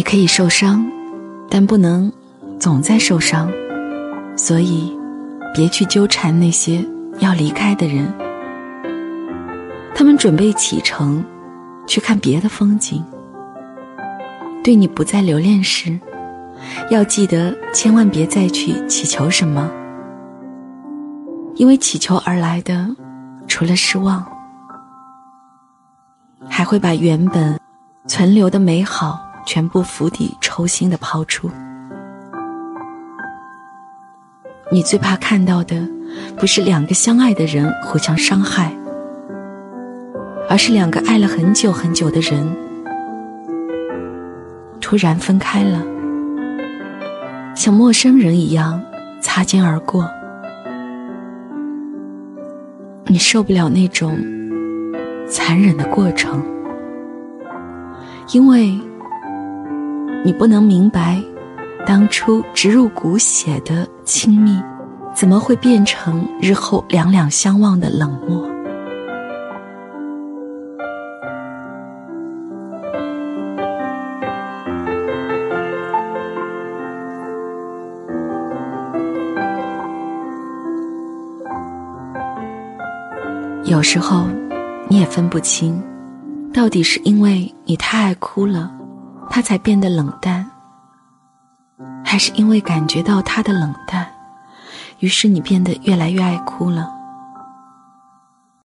你可以受伤，但不能总在受伤，所以别去纠缠那些要离开的人。他们准备启程，去看别的风景。对你不再留恋时，要记得千万别再去祈求什么，因为祈求而来的，除了失望，还会把原本存留的美好全部釜底抽薪地抛出。你最怕看到的，不是两个相爱的人互相伤害，而是两个爱了很久很久的人，突然分开了，像陌生人一样擦肩而过。你受不了那种残忍的过程，因为你不能明白，当初植入骨血的亲密怎么会变成日后两两相望的冷漠。有时候你也分不清，到底是因为你太爱哭了，他才变得冷淡，还是因为感觉到他的冷淡，于是你变得越来越爱哭了。